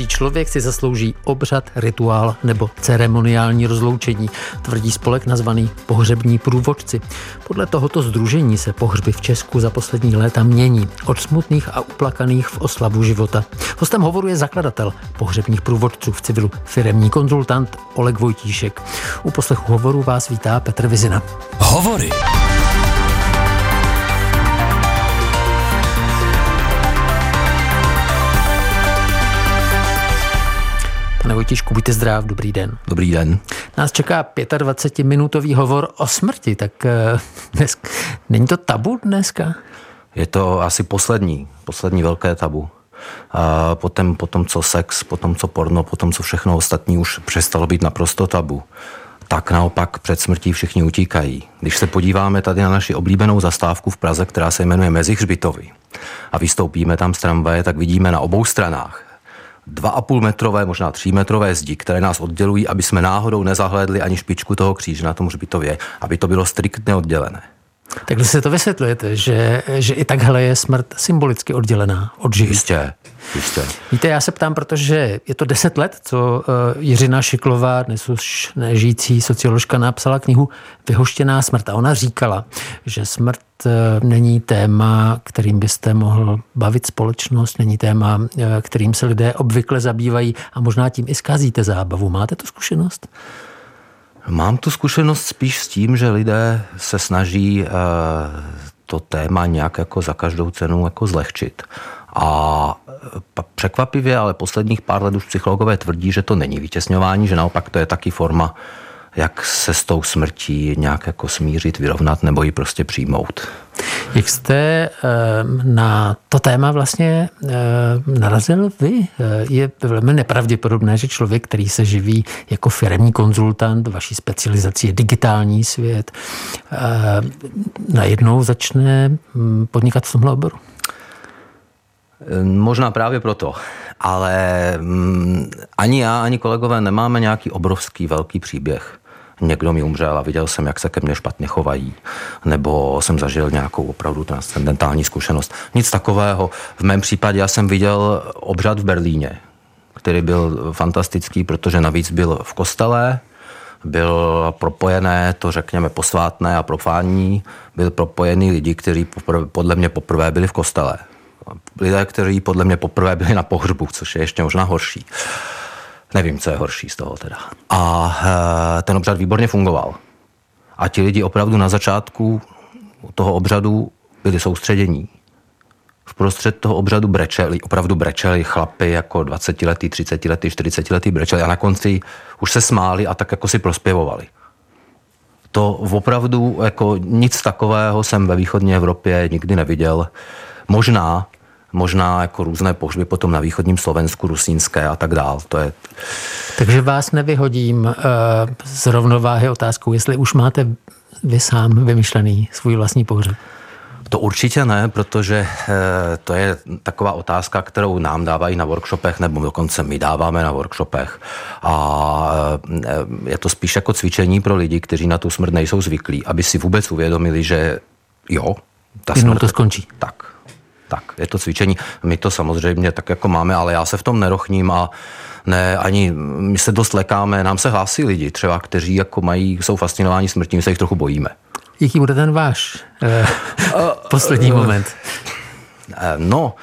Každý člověk si zaslouží obřad, rituál nebo ceremoniální rozloučení, tvrdí spolek nazvaný Pohřební průvodci. Podle tohoto sdružení se pohřby v Česku za poslední léta mění od smutných a uplakaných v oslavu života. Hostem hovoru je zakladatel Pohřebních průvodců v civilu, firemní konzultant Oleg Vojtíšek. U poslechu hovoru vás vítá Petr Vizina. Hovory. Pane Vojtíšku, buďte zdrav, dobrý den. Dobrý den. Nás čeká 25-minutový hovor o smrti, tak není to tabu dneska? Je to asi poslední velké tabu. A potom co sex, potom co porno, potom co všechno ostatní už přestalo být naprosto tabu. Tak naopak před smrtí všichni utíkají. Když se podíváme tady na naši oblíbenou zastávku v Praze, která se jmenuje Mezichřbitovy, a vystoupíme tam z tramvaje, tak vidíme na obou stranách 2,5metrové, možná 3metrové zdi, které nás oddělují, aby jsme náhodou nezahlédli ani špičku toho kříže na tom hřbitově, aby to bylo striktně oddělené. Tak když se to vysvětlujete, že i takhle je smrt symbolicky oddělená od života. Jistě. Víte, já se ptám, protože je to 10 let, co Jiřina Šiklová, dnes už nežijící socioložka, napsala knihu Vyhoštěná smrt. A ona říkala, že smrt není téma, kterým byste mohl bavit společnost, není téma, kterým se lidé obvykle zabývají, a možná tím i zkazíte zábavu. Máte tu zkušenost? Mám tu zkušenost spíš s tím, že lidé se snaží to téma nějak jako za každou cenu jako zlehčit. A překvapivě, ale posledních pár let už psychologové tvrdí, že to není vytěsňování, že naopak to je taky forma, jak se s tou smrtí nějak jako smířit, vyrovnat nebo ji prostě přijmout. Jak jste na to téma vlastně narazil vy? Je velmi nepravděpodobné, že člověk, který se živí jako firemní konzultant, vaší specializací je digitální svět, najednou začne podnikat v tomhle oboru. Možná právě proto, ale ani já, ani kolegové nemáme nějaký obrovský velký příběh. Někdo mi umřel a viděl jsem, jak se ke mně špatně chovají, nebo jsem zažil nějakou opravdu transcendentální zkušenost. Nic takového. V mém případě já jsem viděl obřad v Berlíně, který byl fantastický, protože navíc byl v kostele, byl propojené, to řekněme posvátné a profání, byl propojený lidi, kteří podle mě poprvé byli v kostele. Lidé, kteří podle mě poprvé byli na pohřbu, což je ještě možná horší. Nevím, co je horší z toho teda. A ten obřad výborně fungoval. A ti lidi opravdu na začátku toho obřadu byli soustředění. Vprostřed toho obřadu brečeli chlapy jako 20letí, 30letí, 40letí brečeli a na konci už se smáli a tak jako si prospěvovali. To opravdu jako nic takového jsem ve východní Evropě nikdy neviděl. Možná jako různé pohřby potom na východním Slovensku, rusínské a tak dál. To je... Takže vás nevyhodím z rovnováhy otázkou, jestli už máte vy sám vymyšlený svůj vlastní pohřeb. To určitě ne, protože to je taková otázka, kterou nám dávají na workshopech, nebo dokonce my dáváme na workshopech. A je to spíš jako cvičení pro lidi, kteří na tu smrt nejsou zvyklí, aby si vůbec uvědomili, že jo, ta smrt... Jednou to skončí. Tak, je to cvičení. My to samozřejmě tak jako máme, ale já se v tom nerochním a ne, ani my se dost lekáme. Nám se hlásí lidi třeba, kteří jako jsou fascinováni smrtí, my se jich trochu bojíme. Jaký bude ten váš poslední moment? No,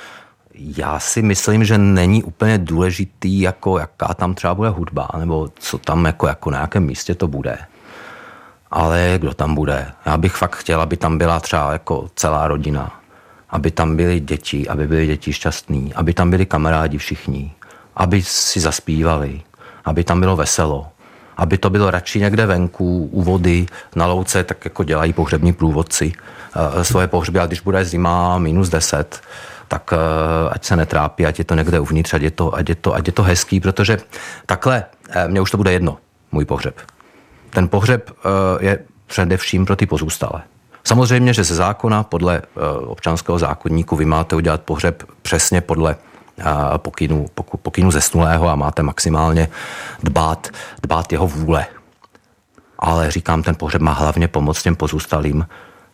já si myslím, že není úplně důležitý, jako jaká tam třeba bude hudba, nebo co tam jako na jakém místě to bude. Ale kdo tam bude? Já bych fakt chtěl, aby tam byla třeba jako celá rodina. Aby tam byly děti, aby byly děti šťastný, aby tam byli kamarádi všichni, aby si zaspívali, aby tam bylo veselo, aby to bylo radši někde venku, u vody, na louce, tak jako dělají pohřební průvodci svoje pohřby, a když bude zima -10, tak ať se netrápí, ať je to někde uvnitř, ať je to hezký, protože takhle mně už to bude jedno, můj pohřeb. Ten pohřeb je především pro ty pozůstalé. Samozřejmě, že ze zákona, podle občanského zákoníku, vy máte udělat pohřeb přesně podle pokynu zesnulého a máte maximálně dbát jeho vůle. Ale říkám, ten pohřeb má hlavně pomoct těm pozůstalým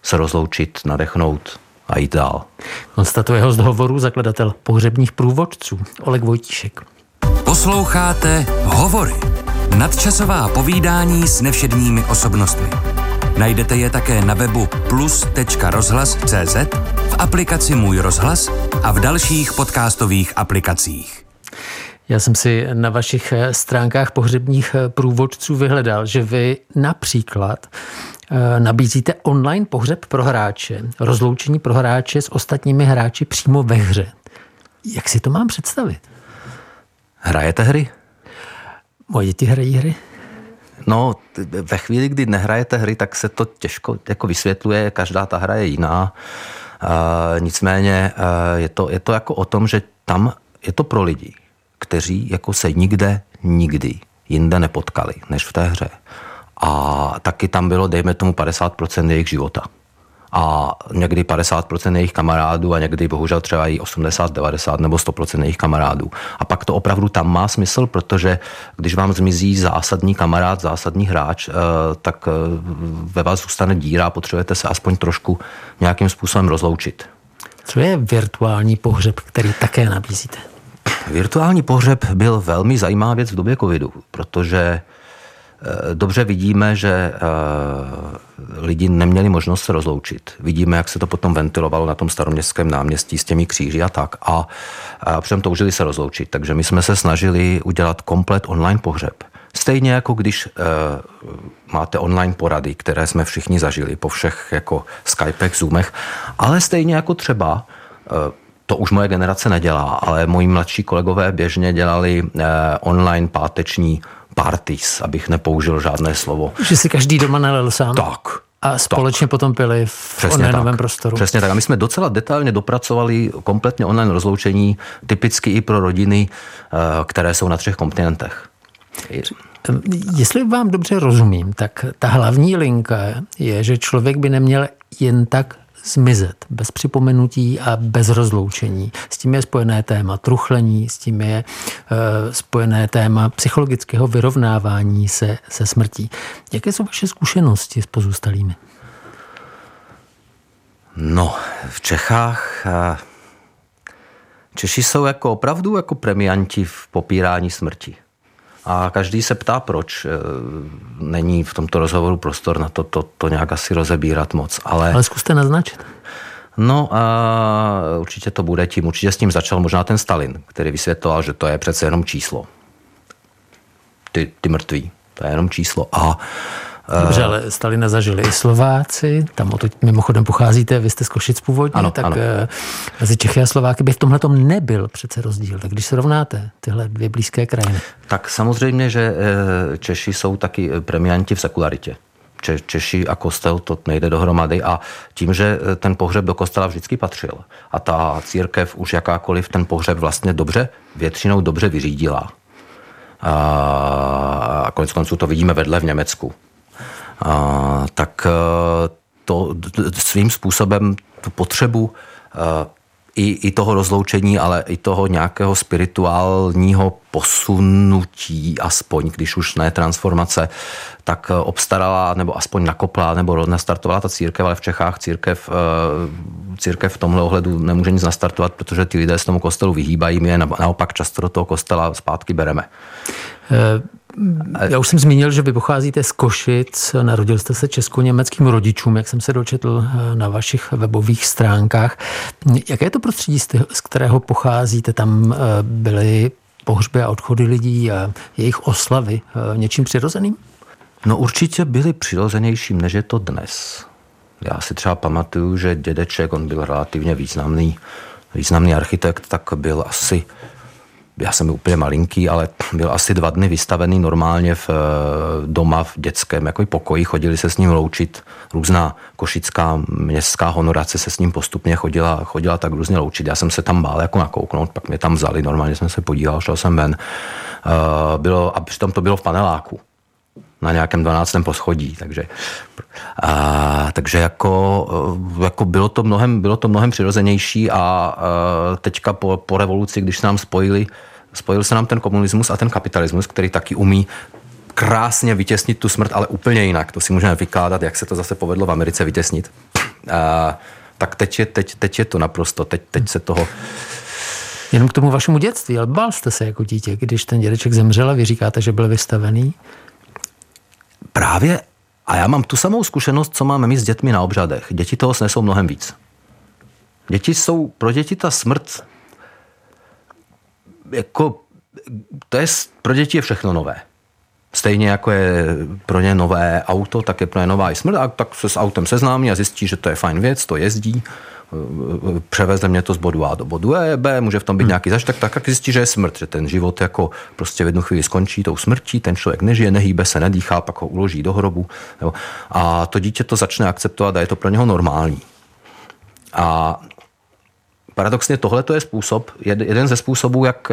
se rozloučit, nadechnout a jít dál. Konstatuje ho z hovoru zakladatel Pohřebních průvodců Oleg Vojtíšek. Posloucháte Hovory. Nadčasová povídání s nevšedními osobnostmi. Najdete je také na webu plus.rozhlas.cz, v aplikaci Můj rozhlas a v dalších podcastových aplikacích. Já jsem si na vašich stránkách pohřebních průvodců vyhledal, že vy například nabízíte online pohřeb pro hráče, rozloučení pro hráče s ostatními hráči přímo ve hře. Jak si to mám představit? Hrajete hry? Moje děti hrají hry? No, ve chvíli, kdy nehrajete hry, tak se to těžko jako vysvětluje, každá ta hra je jiná. Nicméně je to jako o tom, že tam je to pro lidi, kteří jako se nikdy jinde nepotkali, než v té hře. A taky tam bylo, dejme tomu, 50% jejich života. A někdy 50% jejich kamarádů a někdy bohužel třeba i 80, 90 nebo 100% jejich kamarádů. A pak to opravdu tam má smysl, protože když vám zmizí zásadní kamarád, zásadní hráč, tak ve vás zůstane díra a potřebujete se aspoň trošku nějakým způsobem rozloučit. Co je virtuální pohřeb, který také nabízíte? Virtuální pohřeb byl velmi zajímavá věc v době covidu, protože dobře vidíme, že lidi neměli možnost se rozloučit. Vidíme, jak se to potom ventilovalo na tom Staroměstském náměstí s těmi kříži a tak. A přitom toužili se rozloučit. Takže my jsme se snažili udělat komplet online pohřeb. Stejně jako když máte online porady, které jsme všichni zažili po všech jako Skypech, Zoomech, ale stejně jako třeba to už moje generace nedělá, ale moji mladší kolegové běžně dělali online páteční parties, abych nepoužil žádné slovo. Že si každý doma nalil sám? Tak. A společně potom pili v onlineovém prostoru. Přesně tak. A my jsme docela detailně dopracovali kompletně online rozloučení, typicky i pro rodiny, které jsou na 3 kontinentech. Jestli vám dobře rozumím, tak ta hlavní linka je, že člověk by neměl jen tak zmizet, bez připomenutí a bez rozloučení. S tím je spojené téma truchlení, s tím je spojené téma psychologického vyrovnávání se smrtí. Jaké jsou vaše zkušenosti s pozůstalými? No, v Čechách Češi jsou jako opravdu jako premianti v popírání smrti. A každý se ptá, proč. Není v tomto rozhovoru prostor na to nějak asi rozebírat moc. Ale zkuste naznačit. No a určitě to bude tím. Určitě s tím začal možná ten Stalin, který vysvětloval, že to je přece jenom číslo. Ty mrtví. To je jenom číslo. Dobře, ale Stalina zažili i Slováci, tam odtud mimochodem pocházíte, vy jste z Košic původně, ano, tak ano. Mezi Čechy a Slováky by v tomhletom nebyl přece rozdíl, tak když se rovnáte tyhle dvě blízké krajiny. Tak samozřejmě, že Češi jsou taky premianti v sekularitě. Češi a kostel, to nejde dohromady a tím, že ten pohřeb do kostela vždycky patřil a ta církev už jakákoliv ten pohřeb vlastně dobře, většinou dobře vyřídila. A koneckonců to vidíme vedle v Německu. Tak to svým způsobem tu potřebu i toho rozloučení, ale i toho nějakého spirituálního posunutí, aspoň když už ne transformace, tak obstarala nebo aspoň nakopla nebo nastartovala ta církev, ale v Čechách církev v tomhle ohledu nemůže nic nastartovat, protože ty lidé z tomu kostelu vyhýbají, my je naopak často do toho kostela zpátky bereme. Já už jsem zmínil, že vy pocházíte z Košic, narodil jste se česko-německým rodičům, jak jsem se dočetl na vašich webových stránkách. Jaké je to prostředí, z kterého pocházíte? Tam byly pohřby a odchody lidí a jejich oslavy něčím přirozeným? No určitě byly přirozenějším, než je to dnes. Já si třeba pamatuju, že dědeček, on byl relativně významný architekt, tak byl asi... Já jsem byl úplně malinký, ale byl asi 2 dny vystavený normálně doma v dětském jako pokoji. Chodili se s ním loučit. Různá košická městská honorace se s ním postupně chodila tak různě loučit. Já jsem se tam bál jako nakouknout, pak mě tam vzali. Normálně jsem se podíval, šel jsem ven. A přitom to bylo v paneláku. Na nějakém 12. poschodí. Takže jako bylo to mnohem přirozenější a teďka po revoluci, když se nám spojil se nám ten komunismus a ten kapitalismus, který taky umí krásně vytěsnit tu smrt, ale úplně jinak. To si můžeme vykládat, jak se to zase povedlo v Americe vytěsnit. Tak teď je to naprosto. Teď se toho... Jenom k tomu vašemu dětství, ale bál jste se jako dítě, když ten dědeček zemřel a vy říkáte, že byl vystavený? Právě, a já mám tu samou zkušenost, co máme my s dětmi na obřadech. Děti toho snesou mnohem víc. Pro děti ta smrt, jako, pro děti je všechno nové. Stejně jako je pro ně nové auto, tak je pro ně nová i smrt. A tak se s autem seznámí a zjistí, že to je fajn věc, to jezdí, převeze mě to z bodu A do bodu B, může v tom být nějaký zažitek, tak zjistí, že je smrt, že ten život jako prostě v jednu chvíli skončí tou smrtí, ten člověk nežije, nehýbe se, nedýchá, pak ho uloží do hrobu. Jo. A to dítě to začne akceptovat a je to pro něho normální. A paradoxně tohle to je způsob, jeden ze způsobů, jak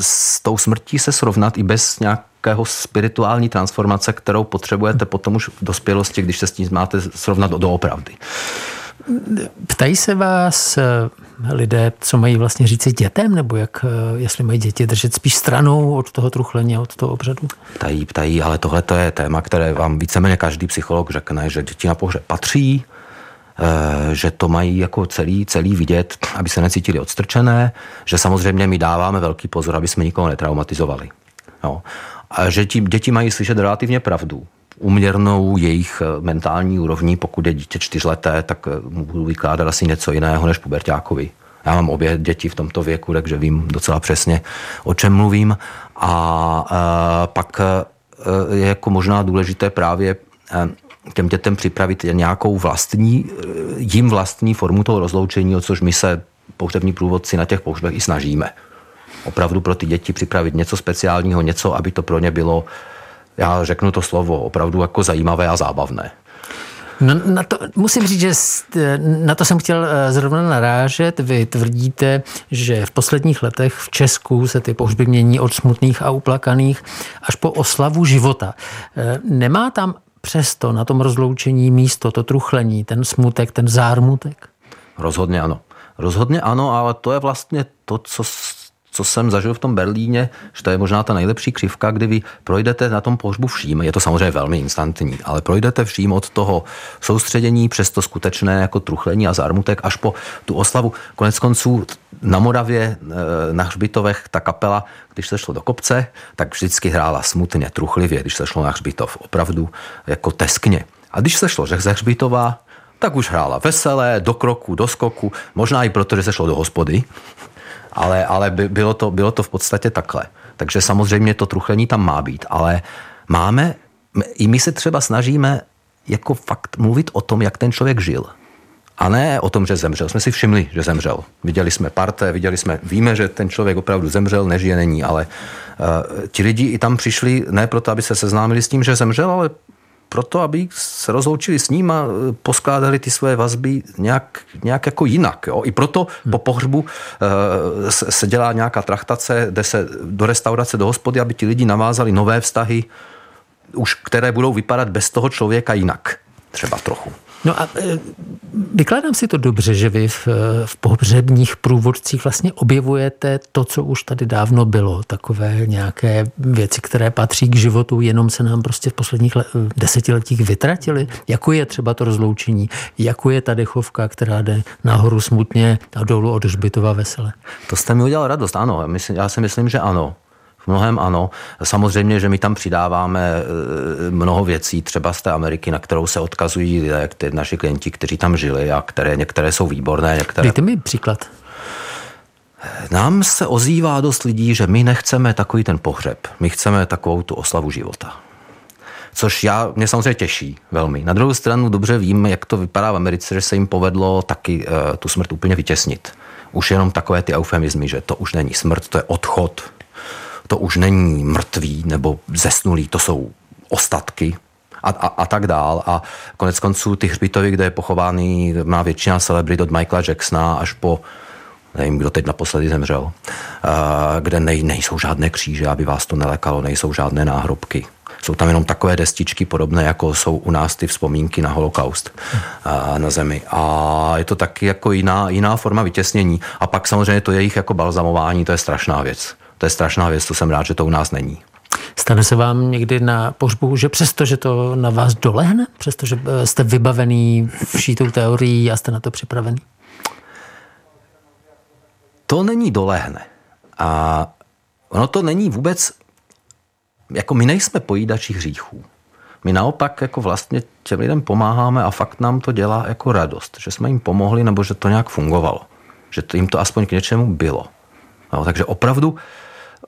s tou smrtí se srovnat i bez nějakého spirituální transformace, kterou potřebujete potom už v dospělosti, když se s tím máte srovnat doopravdy. Ptají se vás lidé, co mají vlastně říci dětem, nebo jak, jestli mají děti držet spíš stranou od toho truchlení, od toho obřadu? Ptají, ale tohle to je téma, které vám víceméně každý psycholog řekne, že děti na pohřeb patří, že to mají jako celý vidět, aby se necítili odstrčené, že samozřejmě my dáváme velký pozor, aby jsme nikoho netraumatizovali. Jo. A že děti mají slyšet relativně pravdu, uměrnou jejich mentální úrovni. Pokud je dítě 4leté, tak mu budu vykládat asi něco jiného než puberťákovi. Já mám obě děti v tomto věku, takže vím docela přesně, o čem mluvím. A pak je jako možná důležité právě těm dětem připravit nějakou vlastní formu toho rozloučení, o což my se pohřební průvodci na těch pohřbech i snažíme. Opravdu pro ty děti připravit něco speciálního, něco, aby to pro ně bylo, já řeknu to slovo, opravdu jako zajímavé a zábavné. No, na to, musím říct, že na to jsem chtěl zrovna narážet. Vy tvrdíte, že v posledních letech v Česku se ty pohřby mění od smutných a uplakaných až po oslavu života. Nemá tam přesto na tom rozloučení místo, to truchlení, ten smutek, ten zármutek? Rozhodně ano, ale to je vlastně to, co jsem zažil v tom Berlíně, že to je možná ta nejlepší křivka, kdy vy projdete na tom pohřbu vším, je to samozřejmě velmi instantní, ale projdete vším od toho soustředění přes to skutečné jako truchlení a zármutek až po tu oslavu. Koneckonců na Moravě, na Hřbitovech, ta kapela, když se šlo do kopce, tak vždycky hrála smutně, truchlivě, když se šlo na Hřbitov, opravdu jako teskně. A když se šlo ze Hřbitova, tak už hrála veselé, do kroku, do skoku, možná i proto, že se šlo do hospody. Ale bylo to v podstatě takhle. Takže samozřejmě to truchlení tam má být, ale my se třeba snažíme jako fakt mluvit o tom, jak ten člověk žil. A ne o tom, že zemřel. Jsme si všimli, že zemřel. Viděli jsme parté, víme, že ten člověk opravdu zemřel, nežije, není, ale ti lidi i tam přišli ne proto, aby se seznámili s tím, že zemřel, ale proto, aby se rozloučili s ním a poskládali ty svoje vazby nějak jako jinak. Jo? I proto po pohřbu se dělá nějaká trachtace, jde se do restaurace, do hospody, aby ti lidi navázali nové vztahy, už které budou vypadat bez toho člověka jinak. Třeba trochu. No a vykládám si to dobře, že vy v pohřebních průvodcích vlastně objevujete to, co už tady dávno bylo. Takové nějaké věci, které patří k životu, jenom se nám prostě v posledních desetiletích vytratily. Jako je třeba to rozloučení, jako je ta dechovka, která jde nahoru smutně a dolů od Hřbitova vesele. To jste mi udělal radost, ano. Já si myslím, že ano. V mnohem ano. Samozřejmě, že my tam přidáváme mnoho věcí, třeba z té Ameriky, na kterou se odkazují lidé, naši klienti, kteří tam žili a některé jsou výborné. Dejte mi příklad. Nám se ozývá dost lidí, že my nechceme takový ten pohřeb. My chceme takovou tu oslavu života. Což mě samozřejmě těší velmi. Na druhou stranu dobře vím, jak to vypadá v Americe, že se jim povedlo taky tu smrt úplně vytěsnit. Už jenom takové ty eufemizmy, že to už není smrt, to je odchod. To už není mrtvý nebo zesnulý, to jsou ostatky a tak dál. A koneckonců ty Hřbitovy, kde je pochovány, má většina celebrit od Michaela Jacksona až po, nevím, kdo teď naposledy zemřel, kde nejsou žádné kříže, aby vás to nelekalo, nejsou žádné náhrobky. Jsou tam jenom takové destičky podobné, jako jsou u nás ty vzpomínky na holokaust na zemi. A je to taky jako jiná forma vytěsnění. A pak samozřejmě to jejich jako balzamování, to je strašná věc. To jsem rád, že to u nás není. Stane se vám někdy na pohřbu, že přestože to na vás dolehne, přestože jste vybavený všitou teorií a jste na to připravený? To není dolehne. A ono to není vůbec, jako my nejsme pojídači hříchů. My naopak jako vlastně těm lidem pomáháme a fakt nám to dělá jako radost, že jsme jim pomohli nebo že to nějak fungovalo. Že to jim to aspoň k něčemu bylo. No, takže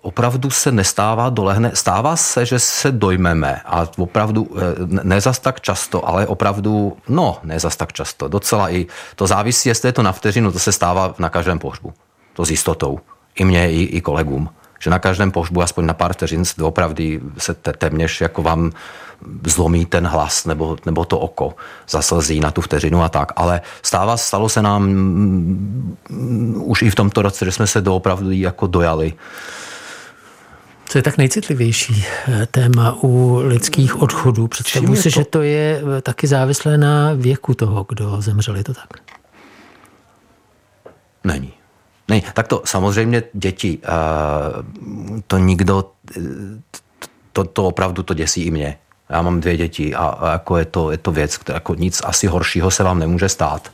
opravdu se nestává dolehne. Stává se, že se dojmeme a opravdu ne zas tak často, ale opravdu, ne zas tak často. Docela i to závisí, jestli je to na vteřinu, to se stává na každém pohřbu. To s jistotou. I mně, i kolegům. Že na každém pohřbu aspoň na pár vteřin opravdu se téměř jako vám zlomí ten hlas nebo to oko zaslzí na tu vteřinu a tak. Ale stalo se nám už i v tomto roce, že jsme se doopravdu jako dojali. Co je tak nejcitlivější téma u lidských odchodů? Představuji si, že to je taky závislé na věku toho, kdo zemřel. Je to tak? Není. Ne, tak to samozřejmě děti, to nikdo, to opravdu to děsí i mě. Já mám 2 děti a jako je to věc, která jako nic asi horšího se vám nemůže stát.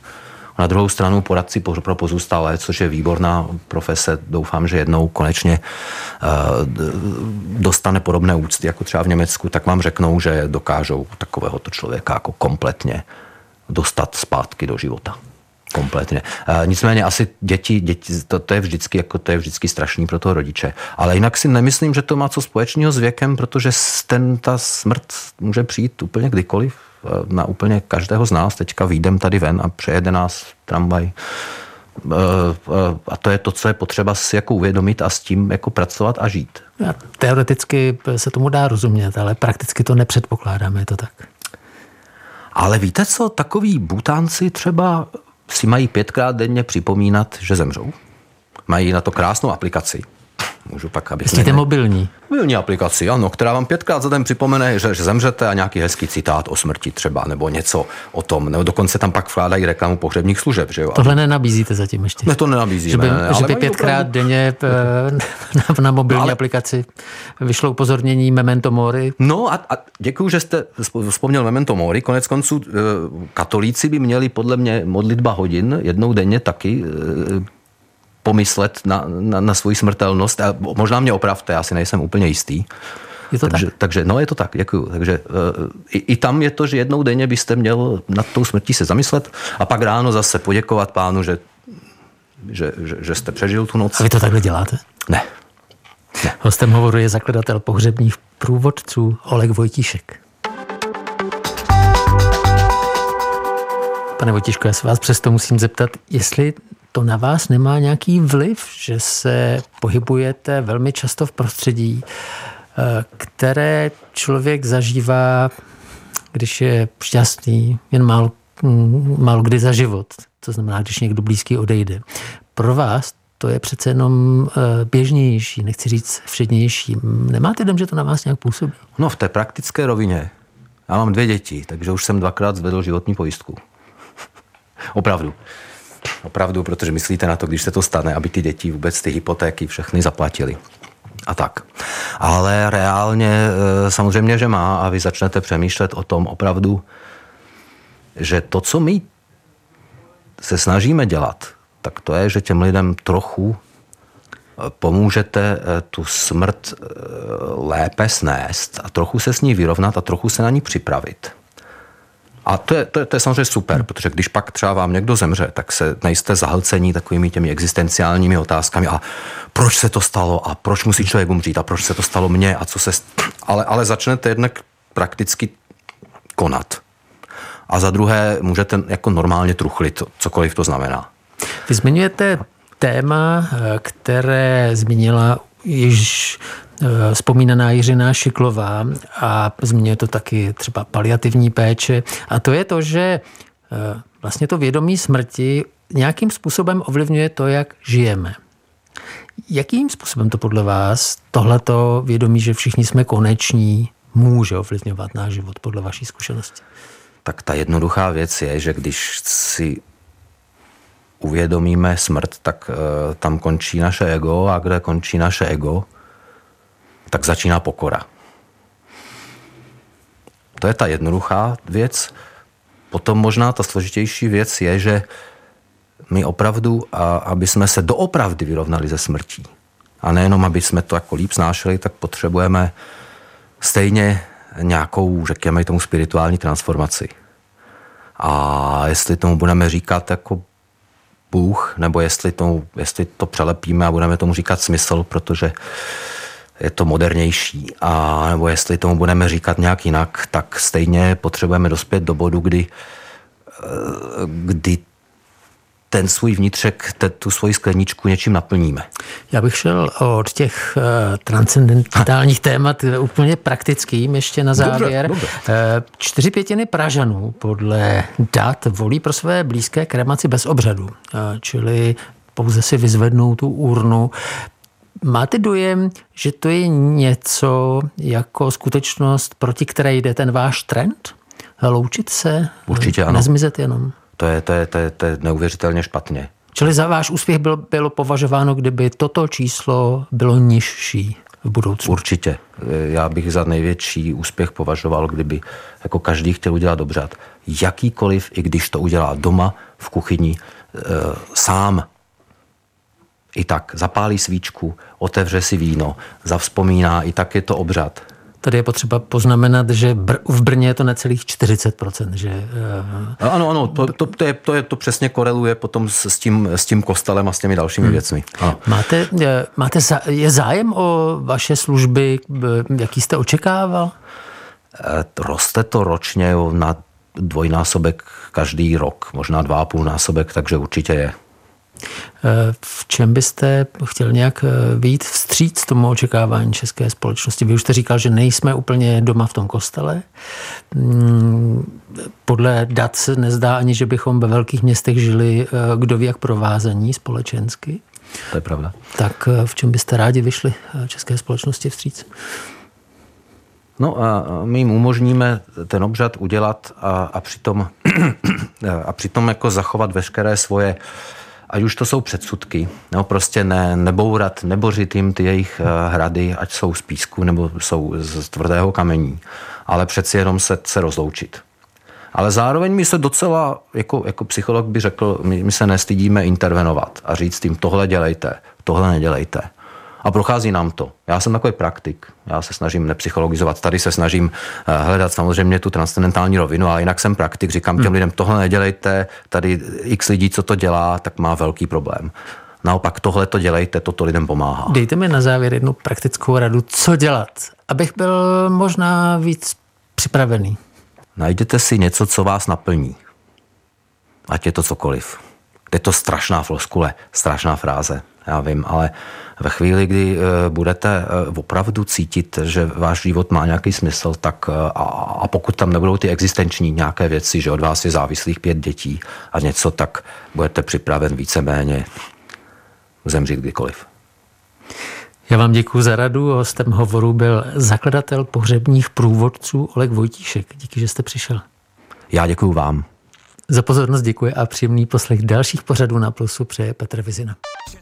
Na druhou stranu poradci pro pozůstalé, což je výborná profese, doufám, že jednou konečně dostane podobné úcty, jako třeba v Německu, tak vám řeknou, že dokážou takovéhoto člověka jako kompletně dostat zpátky do života. Kompletně. Nicméně asi děti to je vždycky strašný pro toho rodiče. Ale jinak si nemyslím, že to má co společného s věkem, protože ta smrt může přijít úplně kdykoliv na úplně každého z nás. Teďka vyjdem tady ven a přejede nás tramvaj. A to je to, co je potřeba si jako uvědomit a s tím jako pracovat a žít. Teoreticky se tomu dá rozumět, ale prakticky to nepředpokládáme, je to tak. Ale víte co, takoví Butánci třeba si mají 5krát denně připomínat, že zemřou. Mají na to krásnou aplikaci. Můžu pak, abych... Jste mobilní? Mobilní aplikaci, ano, která vám 5krát za den připomene, že zemřete a nějaký hezký citát o smrti třeba, nebo něco o tom. Nebo dokonce tam pak vkládají reklamu pohřebních služeb, že jo? Tohle nenabízíte zatím ještě? Ne, to nenabízíme. Že by 5krát denně na mobilní aplikaci vyšlo upozornění Memento Mori? No a děkuju, že jste vzpomněl Memento Mori. Konec konců katolíci by měli podle mě modlitba hodin jednou denně taky pomyslet na svoji smrtelnost. A možná mě opravte, já si nejsem úplně jistý. Je to tak? Takže, je to tak, děkuju. Takže i tam je to, že jednou denně byste měl nad tou smrtí se zamyslet a pak ráno zase poděkovat pánu, že jste přežil tu noc. A vy to takhle děláte? Ne. Hostem hovoru je zakladatel pohřebních průvodců Oleg Vojtíšek. Pane Vojtíšku, já se vás přesto musím zeptat, jestli to na vás nemá nějaký vliv, že se pohybujete velmi často v prostředí, které člověk zažívá, když je šťastný, jen málo kdy za život. To znamená, když někdo blízký odejde. Pro vás to je přece jenom běžnější, nechci říct všednější. Nemáte dojem, že to na vás nějak působí? No v té praktické rovině. Já mám 2 děti, takže už jsem 2krát zvedl životní pojistku. Opravdu, protože myslíte na to, když se to stane, aby ty děti vůbec ty hypotéky všechny zaplatili. A tak. Ale reálně samozřejmě, že má a vy začnete přemýšlet o tom opravdu, že to, co my se snažíme dělat, tak to je, že těm lidem trochu pomůžete tu smrt lépe snést a trochu se s ní vyrovnat a trochu se na ní připravit. A to je samozřejmě super, protože když pak třeba vám někdo zemře, tak se nejste zahlcení takovými těmi existenciálními otázkami a proč se to stalo a proč musí člověk umřít a proč se to stalo mně a co se... Ale začnete jednak prakticky konat. A za druhé můžete jako normálně truchlit, cokoliv to znamená. Vy zmiňujete téma, které zmínila již vzpomínaná Jiřina Šiklová a zmiňuje to taky třeba paliativní péče. A to je to, že vlastně to vědomí smrti nějakým způsobem ovlivňuje to, jak žijeme. Jakým způsobem to podle vás tohleto vědomí, že všichni jsme koneční, může ovlivňovat náš život podle vaší zkušenosti? Tak ta jednoduchá věc je, že když si uvědomíme smrt, tak tam končí naše ego a kde končí naše ego, tak začíná pokora. To je ta jednoduchá věc. Potom možná ta složitější věc je, že my opravdu, aby jsme se doopravdy vyrovnali ze smrtí, a nejenom, aby jsme to jako líp snášeli, tak potřebujeme stejně nějakou, řekněme tomu, spirituální transformaci. A jestli tomu budeme říkat jako Bůh, nebo jestli to přelepíme a budeme tomu říkat smysl, protože je to modernější, a nebo jestli tomu budeme říkat nějak jinak, tak stejně potřebujeme dospět do bodu, kdy ten svůj vnitřek, tu svoji skleničku něčím naplníme. Já bych šel od těch transcendentálních témat úplně praktickým ještě na závěr. Dobře. 4/5 Pražanů podle dat volí pro své blízké kremaci bez obřadu, čili pouze si vyzvednou tu urnu. Máte dojem, že to je něco jako skutečnost, proti které jde ten váš trend? Loučit se? Určitě ano. Nezmizet jenom? To je neuvěřitelně špatně. Čili za váš úspěch bylo považováno, kdyby toto číslo bylo nižší v budoucnu? Určitě. Já bych za největší úspěch považoval, kdyby jako každý chtěl udělat obřad. Jakýkoliv, i když to udělá doma, v kuchyni, sám. I tak zapálí svíčku, otevře si víno, zavzpomíná, i tak je to obřad. Tady je potřeba poznamenat, že v Brně je to necelých 40%. Že, Ano, to přesně koreluje potom s tím kostelem a s těmi dalšími věcmi. Ano. Je zájem o vaše služby, jaký jste očekával? Roste to ročně na 2 násobek každý rok, možná 2,5 násobek, takže určitě je. V čem byste chtěl nějak vyjít vstříc tomu očekávání české společnosti? Vy už jste říkal, že nejsme úplně doma v tom kostele. Podle dat se nezdá ani, že bychom ve velkých městech žili kdo ví jak provázaní společensky. To je pravda. Tak v čem byste rádi vyšli české společnosti vstříc? No a my jim umožníme ten obřad udělat a přitom jako zachovat veškeré svoje, ať už to jsou předsudky, no, prostě nebourat, nebořit jim ty jejich hrady, ať jsou z písku nebo jsou z tvrdého kamení, ale přeci jenom se rozloučit. Ale zároveň my se docela, jako psycholog by řekl, my se nestydíme intervenovat a říct jim, tohle dělejte, tohle nedělejte. A prochází nám to. Já jsem takový praktik, já se snažím nepsychologizovat, tady se snažím hledat samozřejmě tu transcendentální rovinu, ale jinak jsem praktik, říkám těm lidem, tohle nedělejte, tady x lidí, co to dělá, tak má velký problém. Naopak tohle to dělejte, toto lidem pomáhá. Dejte mi na závěr jednu praktickou radu, co dělat, abych byl možná víc připravený. Najděte si něco, co vás naplní. Ať je to cokoliv. Je to strašná floskule, strašná fráze. Já vím, ale ve chvíli, kdy budete opravdu cítit, že váš život má nějaký smysl, tak a pokud tam nebudou ty existenční nějaké věci, že od vás je závislých 5 dětí a něco, tak budete připraven víceméně zemřít kdykoliv. Já vám děkuji za radu. Hostem hovoru byl zakladatel Pohřebních průvodců Oleg Vojtíšek. Díky, že jste přišel. Já děkuji vám. Za pozornost děkuji a příjemný poslech dalších pořadů na Plusu přeje Petr Vizina.